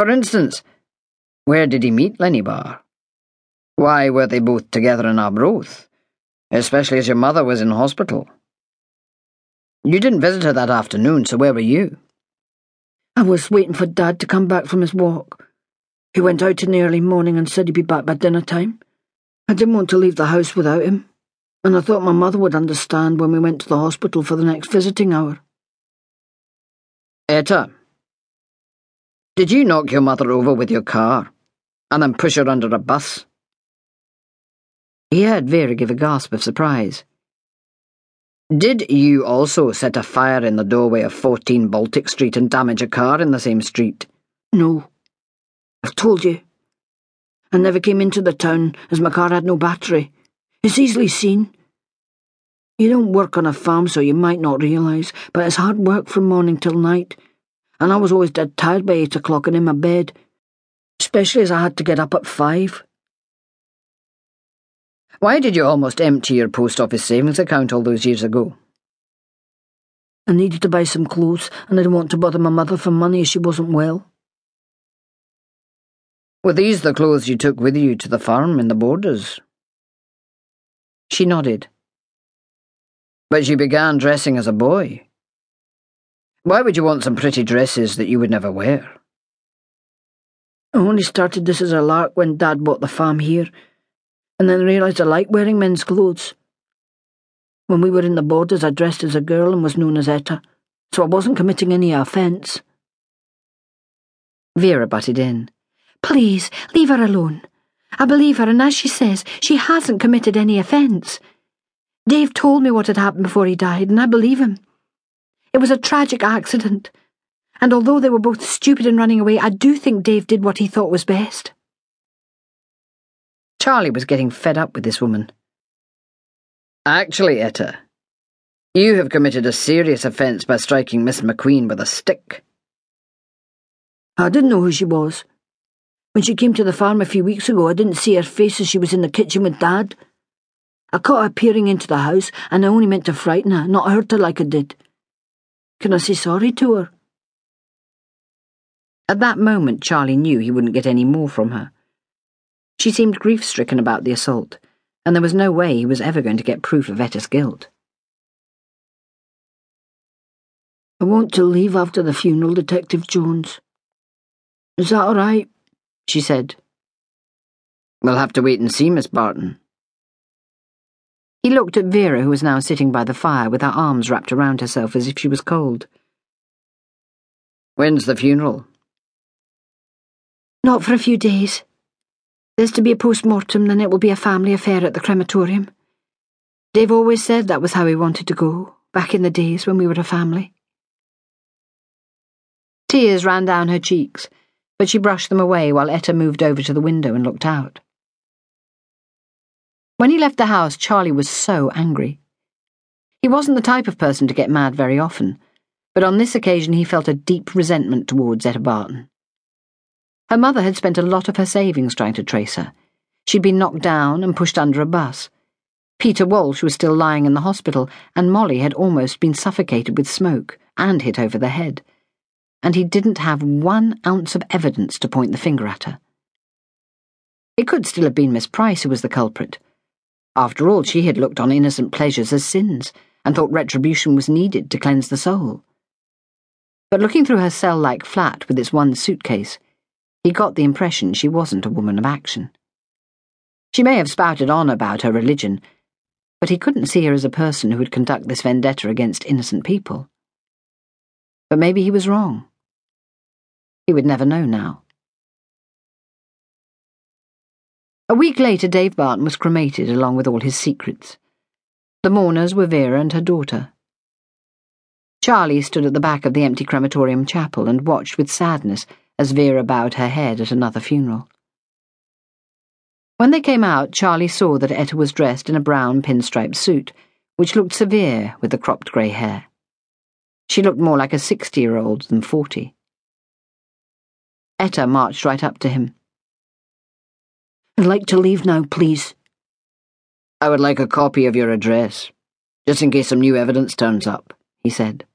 For instance, where did he meet Lenny Barr? Why were they both together in Arbroath, especially as your mother was in hospital? You didn't visit her that afternoon, so where were you? I was waiting for Dad to come back from his walk. He went out in the early morning and said he'd be back by dinner time. I didn't want to leave the house without him, and I thought my mother would understand when we went to the hospital for the next visiting hour. Etta, did you knock your mother over with your car, and then push her under a bus? He heard Vera give a gasp of surprise. Did you also set a fire in the doorway of 14 Baltic Street and damage a car in the same street? No. I've told you. I never came into the town, as my car had no battery. It's easily seen. You don't work on a farm, so you might not realise, but it's hard work from morning till night, and I was always dead tired by 8 o'clock and in my bed, especially as I had to get up at 5. Why did you almost empty your post office savings account all those years ago? I needed to buy some clothes, and I didn't want to bother my mother for money as she wasn't well. Were these the clothes you took with you to the farm in the Borders? She nodded. But you began dressing as a boy. Why would you want some pretty dresses that you would never wear? I only started this as a lark when Dad bought the farm here, and then realised I liked wearing men's clothes. When we were in the Borders, I dressed as a girl and was known as Etta, so I wasn't committing any offence. Vera butted in. Please, leave her alone. I believe her, and as she says, she hasn't committed any offence. Dave told me what had happened before he died, and I believe him. It was a tragic accident, and although they were both stupid in running away, I do think Dave did what he thought was best. Charlie was getting fed up with this woman. Actually, Etta, you have committed a serious offence by striking Miss McQueen with a stick. I didn't know who she was. When she came to the farm a few weeks ago, I didn't see her face as she was in the kitchen with Dad. I caught her peering into the house, and I only meant to frighten her, not hurt her like I did. Can I say sorry to her? At that moment, Charlie knew he wouldn't get any more from her. She seemed grief-stricken about the assault, and there was no way he was ever going to get proof of Etta's guilt. I want to leave after the funeral, Detective Jones. Is that all right? She said. We'll have to wait and see, Miss Barton. He looked at Vera, who was now sitting by the fire with her arms wrapped around herself as if she was cold. When's the funeral? Not for a few days. There's to be a post-mortem, then it will be a family affair at the crematorium. Dave always said that was how he wanted to go, back in the days when we were a family. Tears ran down her cheeks, but she brushed them away while Etta moved over to the window and looked out. When he left the house, Charlie was so angry. He wasn't the type of person to get mad very often, but on this occasion he felt a deep resentment towards Etta Barton. Her mother had spent a lot of her savings trying to trace her. She'd been knocked down and pushed under a bus. Peter Walsh was still lying in the hospital, and Molly had almost been suffocated with smoke and hit over the head. And he didn't have 1 ounce of evidence to point the finger at her. It could still have been Miss Price who was the culprit. After all, she had looked on innocent pleasures as sins and thought retribution was needed to cleanse the soul. But looking through her cell-like flat with its one suitcase, he got the impression she wasn't a woman of action. She may have spouted on about her religion, but he couldn't see her as a person who would conduct this vendetta against innocent people. But maybe he was wrong. He would never know now. A week later, Dave Barton was cremated along with all his secrets. The mourners were Vera and her daughter. Charlie stood at the back of the empty crematorium chapel and watched with sadness as Vera bowed her head at another funeral. When they came out, Charlie saw that Etta was dressed in a brown pinstripe suit, which looked severe with the cropped grey hair. She looked more like a 60-year-old than 40. Etta marched right up to him. I'd like to leave now, please. I would like a copy of your address, just in case some new evidence turns up, he said.